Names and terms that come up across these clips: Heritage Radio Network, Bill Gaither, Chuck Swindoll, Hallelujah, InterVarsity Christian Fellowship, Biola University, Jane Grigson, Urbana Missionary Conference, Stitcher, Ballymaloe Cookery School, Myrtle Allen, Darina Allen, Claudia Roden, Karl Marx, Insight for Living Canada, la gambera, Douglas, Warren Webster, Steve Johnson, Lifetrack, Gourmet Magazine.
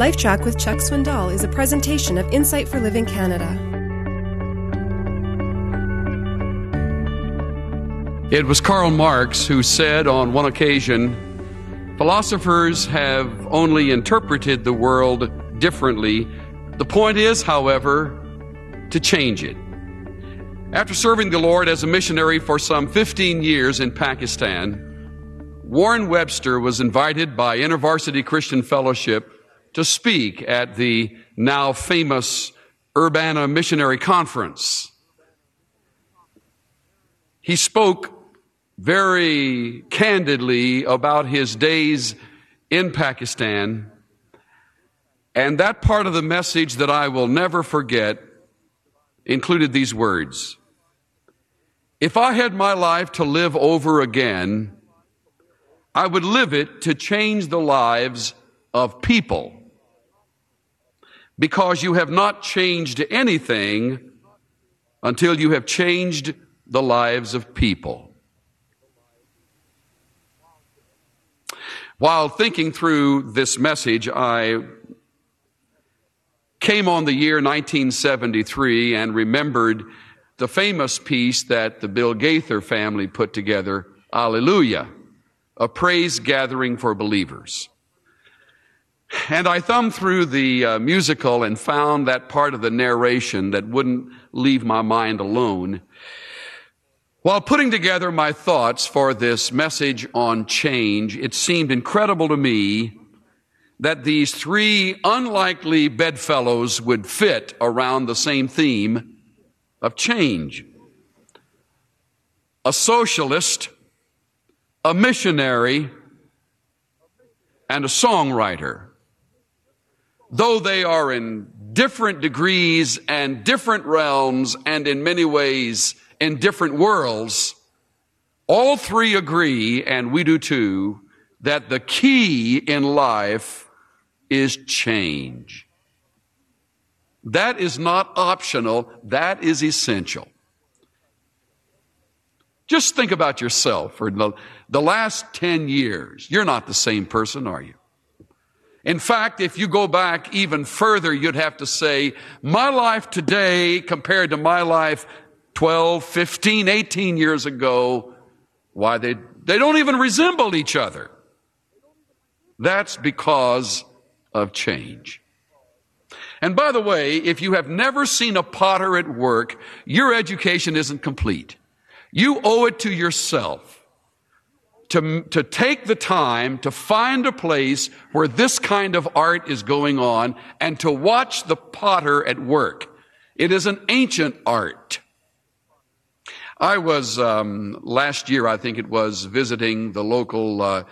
Life Track with Chuck Swindoll is a presentation of Insight for Living Canada. It was Karl Marx who said on one occasion, "Philosophers have only interpreted the world differently. The point is, however, to change it." After serving the Lord as a missionary for some 15 years in Pakistan, Warren Webster was invited by InterVarsity Christian Fellowship to speak at the now famous Urbana Missionary Conference. He spoke very candidly about his days in Pakistan, and that part of the message that I will never forget included these words: "If I had my life to live over again, I would live it to change the lives of people, because you have not changed anything until you have changed the lives of people." While thinking through this message, I came on the year 1973 and remembered the famous piece that the Bill Gaither family put together, Hallelujah, a praise gathering for believers. And I thumbed through the musical and found that part of the narration that wouldn't leave my mind alone while putting together my thoughts for this message on change. It seemed incredible to me that these three unlikely bedfellows would fit around the same theme of change: a socialist, a missionary, and a songwriter. Though they are in different degrees and different realms and in many ways in different worlds, all three agree, and we do too, that the key in life is change. That is not optional, that is essential. Just think about yourself for the last 10 years. You're not the same person, are you? In fact, if you go back even further, you'd have to say, my life today compared to my life 12, 15, 18 years ago, why, they don't even resemble each other. That's because of change. And by the way, if you have never seen a potter at work, your education isn't complete. You owe it to yourself to take the time to find a place where this kind of art is going on and to watch the potter at work. It is an ancient art. I was, last year, I think it was, visiting the local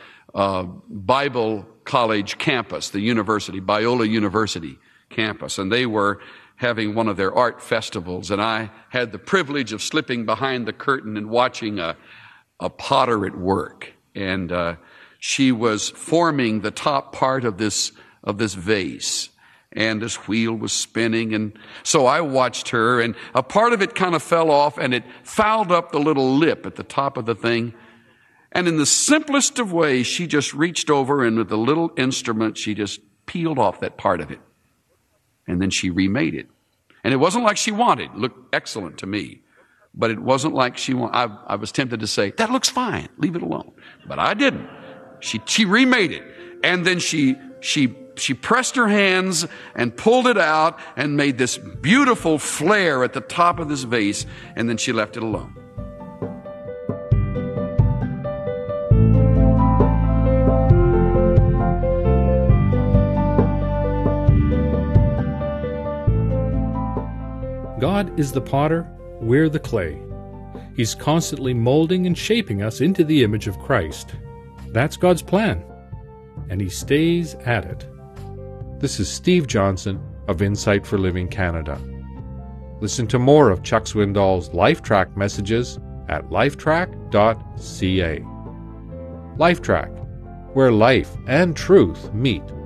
Bible college campus, the university, Biola University campus, and they were having one of their art festivals, and I had the privilege of slipping behind the curtain and watching a potter at work. And she was forming the top part of this vase, and this wheel was spinning, and so I watched her, and a part of it kind of fell off, and it fouled up the little lip at the top of the thing. And in the simplest of ways, she just reached over, and with the little instrument, she just peeled off that part of it. And then she remade it. And it wasn't like she wanted. It looked excellent to me. But it wasn't like she wanted. I was tempted to say, that looks fine, leave it alone. But I didn't. She remade it. And then she pressed her hands and pulled it out and made this beautiful flare at the top of this vase. And then she left it alone. God is the potter, we're the clay. He's constantly molding and shaping us into the image of Christ. That's God's plan, and He stays at it. This is Steve Johnson of Insight for Living Canada. Listen to more of Chuck Swindoll's Lifetrack messages at lifetrack.ca. Lifetrack, where life and truth meet.